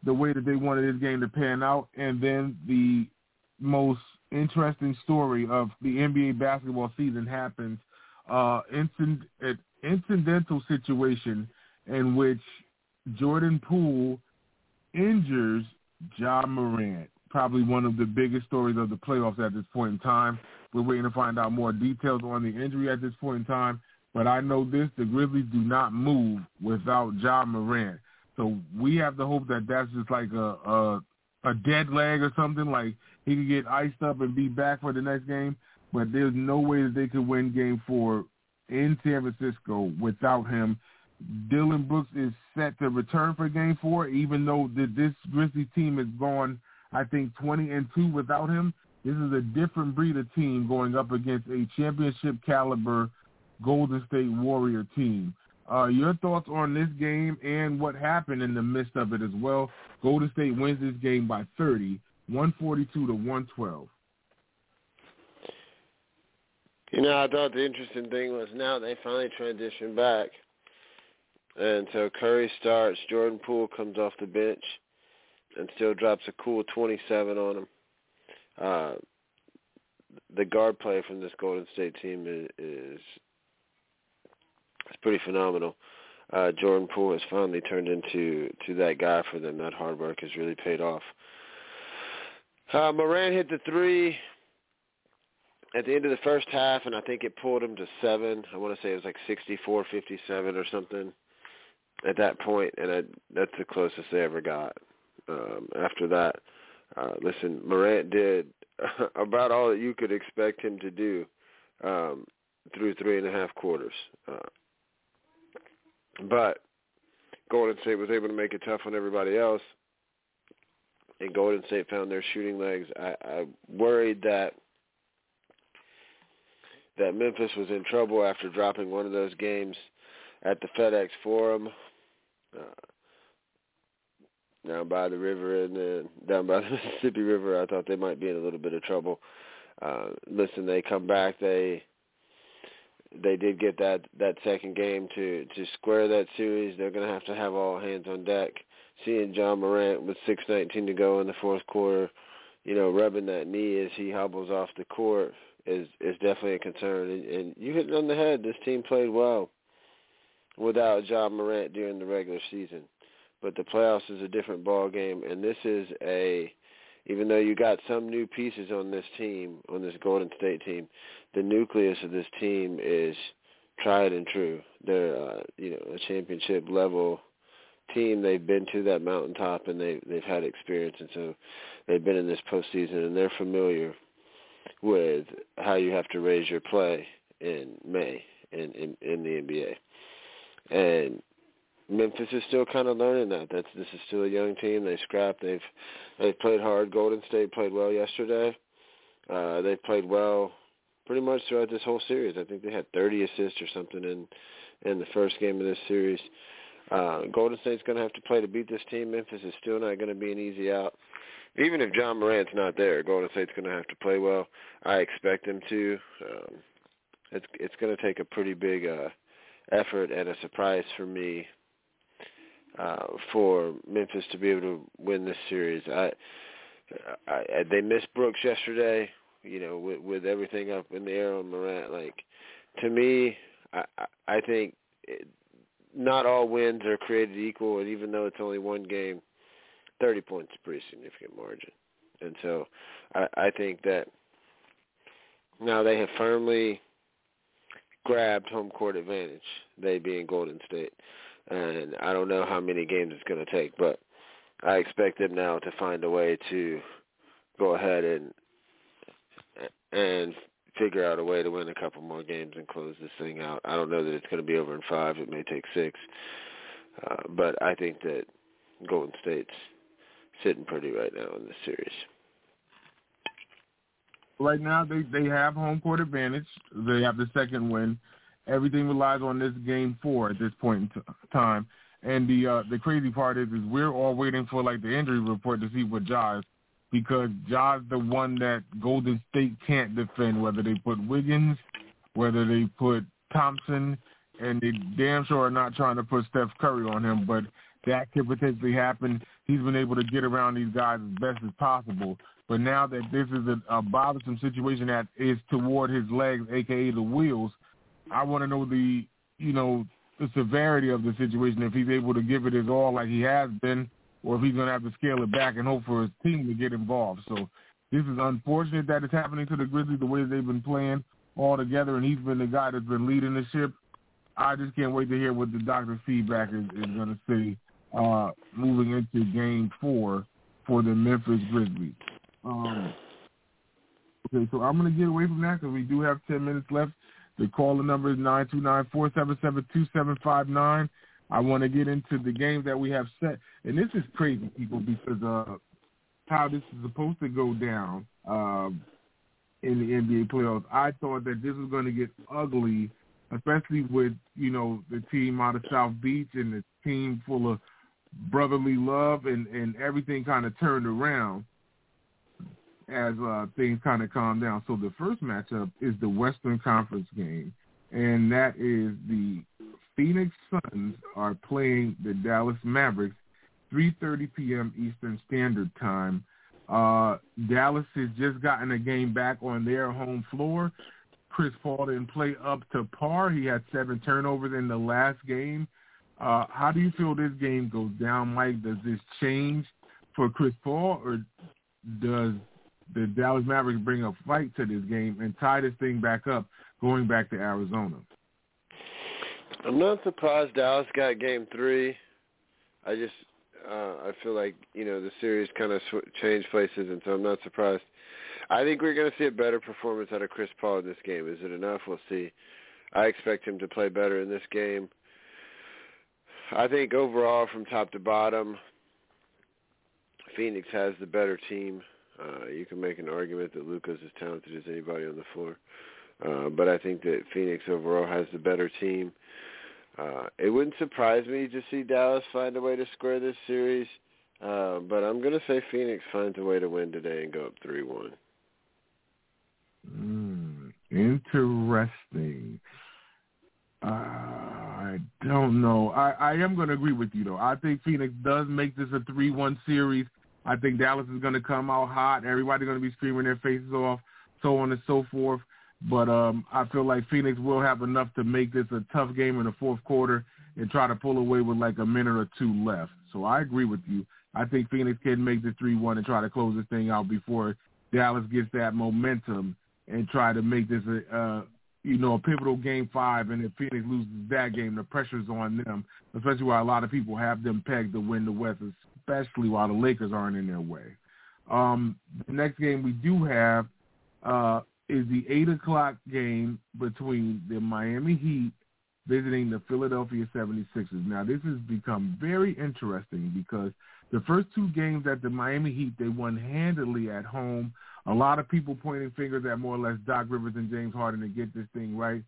the way that they wanted this game to pan out. And then the most interesting story of the NBA basketball season happens. An incidental situation in which Jordan Poole injures Ja Morant. Probably one of the biggest stories of the playoffs at this point in time. We're waiting to find out more details on the injury at this point in time. But I know this, the Grizzlies do not move without Ja Morant. So we have to hope that that's just like a dead leg or something. Like he could get iced up and be back for the next game. But there's no way that they could win game 4 in San Francisco without him. Dylan Brooks is set to return for game 4, even though this Grizzlies team has gone, I think, 20-2 without him. This is a different breed of team going up against a championship caliber Golden State Warrior team. Your thoughts on this game and what happened in the midst of it as well. Golden State wins this game by 30, 142-112. You know, I thought the interesting thing was now they finally transitioned back. And so Curry starts, Jordan Poole comes off the bench and still drops a cool 27 on him. The guard play from this Golden State team is pretty phenomenal. Jordan Poole has finally turned into that guy for them. That hard work has really paid off. Morant hit the three at the end of the first half, and I think it pulled him to 7. I want to say it was like 64-57 or something at that point, and that's the closest they ever got. After that, listen, Morant did about all that you could expect him to do through 3.5 quarters. But Golden State was able to make it tough on everybody else, and Golden State found their shooting legs. I worried that Memphis was in trouble after dropping one of those games at the FedEx Forum, down by the river and then down by the Mississippi River. I thought they might be in a little bit of trouble. Listen, they come back. They did get that second game to square that series. They're going to have all hands on deck. Seeing Ja Morant with 6:19 to go in the fourth quarter, you know, rubbing that knee as he hobbles off the court is definitely a concern. And you hit it on the head. This team played well without Ja Morant during the regular season. But the playoffs is a different ball game, and this is even though you got some new pieces on this team, on this Golden State team, the nucleus of this team is tried and true. They're a championship level team. They've been to that mountaintop, and they've had experience, and so they've been in this postseason, and they're familiar with how you have to raise your play in May in the NBA, and Memphis is still kind of learning that. This is still a young team. They scrapped. They've played hard. Golden State played well yesterday. They've played well pretty much throughout this whole series. I think they had 30 assists or something in the first game of this series. Golden State's going to have to play to beat this team. Memphis is still not going to be an easy out. Even if Ja Morant's not there, Golden State's going to have to play well. I expect them to. It's going to take a pretty big effort and a surprise for me for Memphis to be able to win this series. They missed Brooks yesterday, you know, with everything up in the air on Morant. Like, to me, I think not all wins are created equal, and even though it's only one game, 30 points is a pretty significant margin. And so I think that now they have firmly grabbed home court advantage, they being Golden State. And I don't know how many games it's going to take, but I expect them now to find a way to go ahead and figure out a way to win a couple more games and close this thing out. I don't know that it's going to be over in 5. It may take 6. But I think that Golden State's sitting pretty right now in this series. Right now they have home court advantage. They have the second win. Everything relies on this game four at this point in time. And the crazy part is we're all waiting for, like, the injury report to see what Ja is, because Ja's the one that Golden State can't defend, whether they put Wiggins, whether they put Thompson, and they damn sure are not trying to put Steph Curry on him, but that could potentially happen. He's been able to get around these guys as best as possible. But now that this is a bothersome situation that is toward his legs, a.k.a. the wheels, I want to know the, you know, the severity of the situation, if he's able to give it his all like he has been, or if he's going to have to scale it back and hope for his team to get involved. So this is unfortunate that it's happening to the Grizzlies, the way they've been playing all together, and he's been the guy that's been leading the ship. I just can't wait to hear what the doctor's feedback is going to say moving into game four for the Memphis Grizzlies. Okay, so I'm going to get away from that because we do have 10 minutes left. The caller number is 929-477-2759. I want to get into the games that we have set. And this is crazy, people, because how this is supposed to go down in the NBA playoffs. I thought that this was going to get ugly, especially with, you know, the team out of South Beach and the team full of brotherly love, and everything kind of turned around as things kind of calmed down. So the first matchup is the Western Conference game, and that is the Phoenix Suns are playing the Dallas Mavericks, 3:30 p.m. Eastern Standard Time. Dallas has just gotten a game back on their home floor. Chris Paul didn't play up to par. He had 7 turnovers in the last game. How do you feel this game goes down, Mike? Does this change for Chris Paul, or does the Dallas Mavericks bring a fight to this game and tie this thing back up going back to Arizona? I'm not surprised Dallas got game 3. I just I feel like, you know, the series kind of changed places, and so I'm not surprised. I think we're going to see a better performance out of Chris Paul in this game. Is it enough? We'll see. I expect him to play better in this game. I think overall, from top to bottom, Phoenix has the better team. You can make an argument that Luka's as talented as anybody on the floor. But I think that Phoenix overall has the better team. It wouldn't surprise me to see Dallas find a way to square this series. But I'm going to say Phoenix finds a way to win today and go up 3-1. Interesting. I don't know. I am going to agree with you, though. I think Phoenix does make this a 3-1 series. I think Dallas is going to come out hot. Everybody's going to be screaming their faces off, so on and so forth. But I feel like Phoenix will have enough to make this a tough game in the fourth quarter and try to pull away with like a minute or two left. So I agree with you. I think Phoenix can make the 3-1 and try to close this thing out before Dallas gets that momentum and try to make this a pivotal game 5. And if Phoenix loses that game, the pressure's on them, especially while a lot of people have them pegged to win the West, especially while the Lakers aren't in their way. The next game we do have is the 8 o'clock game between the Miami Heat visiting the Philadelphia 76ers. Now, this has become very interesting because the first 2 games at the Miami Heat, they won handily at home. A lot of people pointing fingers at more or less Doc Rivers and James Harden to get this thing right.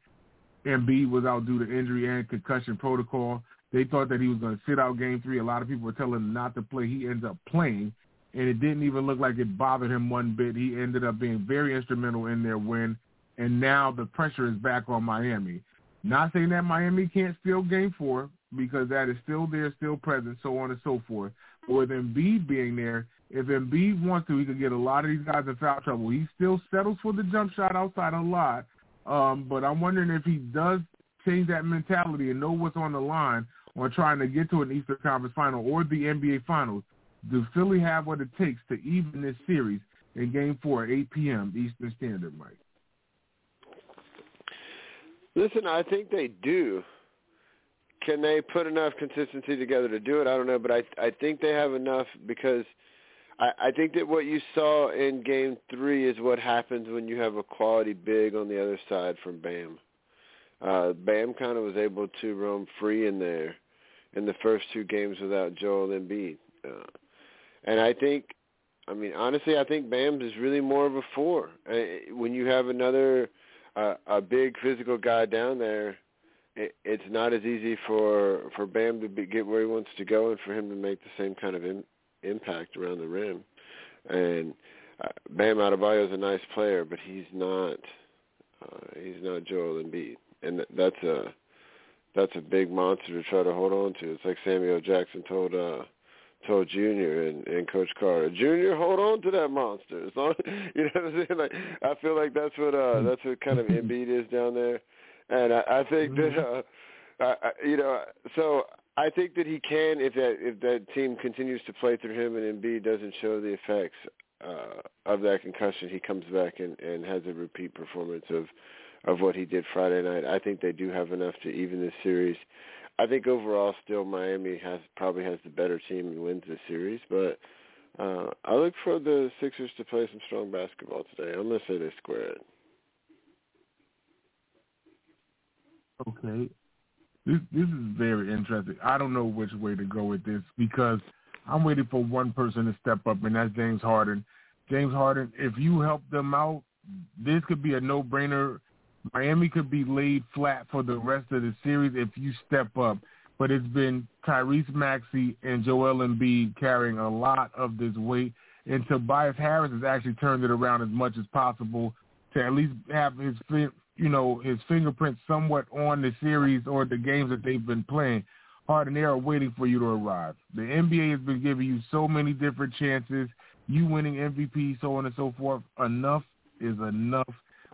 Embiid was out due to injury and concussion protocol. They thought that he was going to sit out game 3. A lot of people were telling him not to play. He ends up playing, and it didn't even look like it bothered him one bit. He ended up being very instrumental in their win, and now the pressure is back on Miami. Not saying that Miami can't steal game 4, because that is still there, still present, so on and so forth. But with Embiid being there, if Embiid wants to, he could get a lot of these guys in foul trouble. He still settles for the jump shot outside a lot, but I'm wondering if he does change that mentality and know what's on the line on trying to get to an Eastern Conference final or the NBA Finals. Does Philly have what it takes to even this series in game 4 at 8 p.m. Eastern Standard, Mike? Listen, I think they do. Can they put enough consistency together to do it? I don't know, but I think they have enough, because I think that what you saw in game 3 is what happens when you have a quality big on the other side from Bam. Bam kind of was able to roam free in there in the first 2 games without Joel Embiid. And I think, I mean, honestly, I think Bam is really more of a 4. When you have another a big physical guy down there, it's not as easy for Bam to get where he wants to go and for him to make the same kind of impact around the rim. And Bam Adebayo is a nice player, but he's not Joel Embiid, and that's a big monster to try to hold on to. It's like Samuel Jackson told Junior and Coach Carter, Junior, hold on to that monster. As long, you know what I'm saying? Like, I feel like that's what kind of Embiid is down there, and I think that I think that he can if that team continues to play through him and Embiid doesn't show the effects of that concussion, he comes back and has a repeat performance of what he did Friday night. I think they do have enough to even this series. I think overall still Miami probably has the better team and wins this series, but I look for the Sixers to play some strong basketball today. I'm going to say they square it. Okay. This is very interesting. I don't know which way to go with this because I'm waiting for one person to step up, and that's James Harden. James Harden, if you help them out, this could be a no-brainer. Miami could be laid flat for the rest of the series if you step up. But it's been Tyrese Maxey and Joel Embiid carrying a lot of this weight. And Tobias Harris has actually turned it around as much as possible to at least have his fingerprints somewhat on the series or the games that they've been playing. Harden, they are waiting for you to arrive. The NBA has been giving you so many different chances, you winning MVP, so on and so forth. Enough is enough.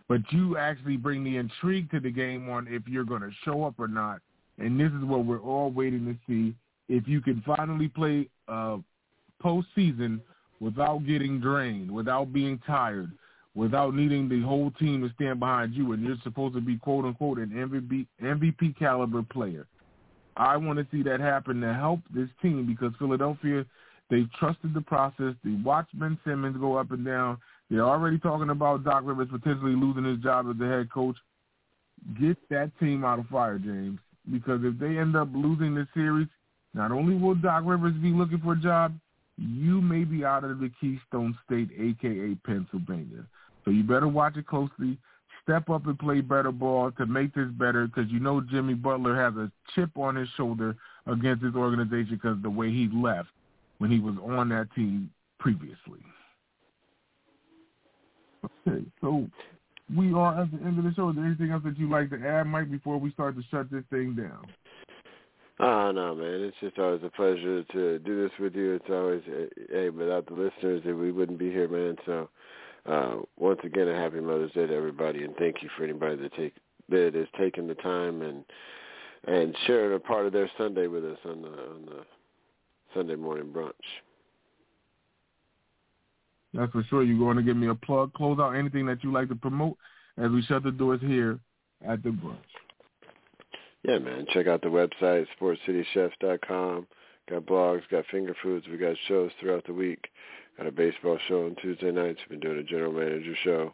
But you actually bring the intrigue to the game on if you're going to show up or not. And this is what we're all waiting to see. If you can finally play postseason without getting drained, without being tired, without needing the whole team to stand behind you, and you're supposed to be, quote-unquote, an MVP caliber player. I want to see that happen to help this team because Philadelphia, they've trusted the process. They watched Ben Simmons go up and down. They're already talking about Doc Rivers potentially losing his job as the head coach. Get that team out of fire, James, because if they end up losing this series, not only will Doc Rivers be looking for a job, you may be out of the Keystone State, a.k.a. Pennsylvania. So you better watch it closely. Step up and play better ball to make this better because you know Jimmy Butler has a chip on his shoulder against his organization because the way he left when he was on that team previously. Okay, so we are at the end of the show. Is there anything else that you'd like to add, Mike, before we start to shut this thing down? No, man. It's just always a pleasure to do this with you. It's always, hey, without the listeners, we wouldn't be here, man. So, once again, a happy Mother's Day to everybody, and thank you for anybody that has taken the time and shared a part of their Sunday with us on the Sunday morning brunch. That's for sure. You're going to give me a plug. Close out anything that you like to promote as we shut the doors here at the brunch. Yeah, man. Check out the website, sportcitychefs.com. Got blogs, got finger foods. We got shows throughout the week. Got a baseball show on Tuesday nights. We've been doing a general manager show.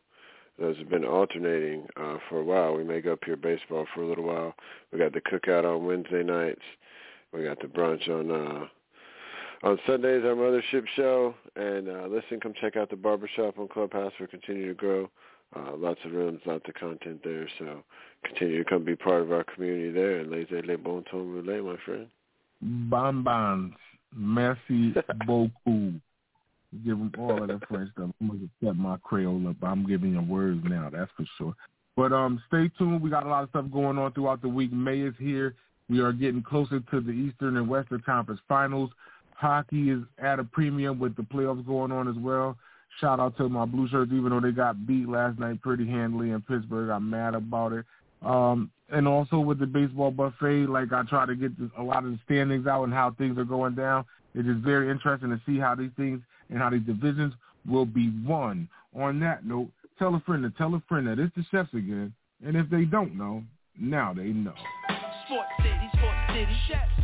Those have been alternating for a while. We may go pure baseball for a little while. We got the cookout on Wednesday nights. We got the brunch on Sundays, our Mothership show, and come check out the barbershop on Clubhouse. We're continuing to grow. Lots of rooms, lots of content there, so continue to come be part of our community there. And laissez les bon temps rouler, my friend. Bonbons. Merci beaucoup. Give them all of that French stuff. I'm going to set my Creole up. I'm giving you words now, that's for sure. But stay tuned. We got a lot of stuff going on throughout the week. May is here. We are getting closer to the Eastern and Western Conference Finals. Hockey is at a premium with the playoffs going on as well. Shout out to my Blue Shirts, even though they got beat last night pretty handily in Pittsburgh. I'm mad about it. And also with the baseball buffet, like I try to get a lot of the standings out and how things are going down. It is very interesting to see how these things and how these divisions will be won. On that note, tell a friend that it's the Chefs again. And if they don't know, now they know. Sport City, Chefs.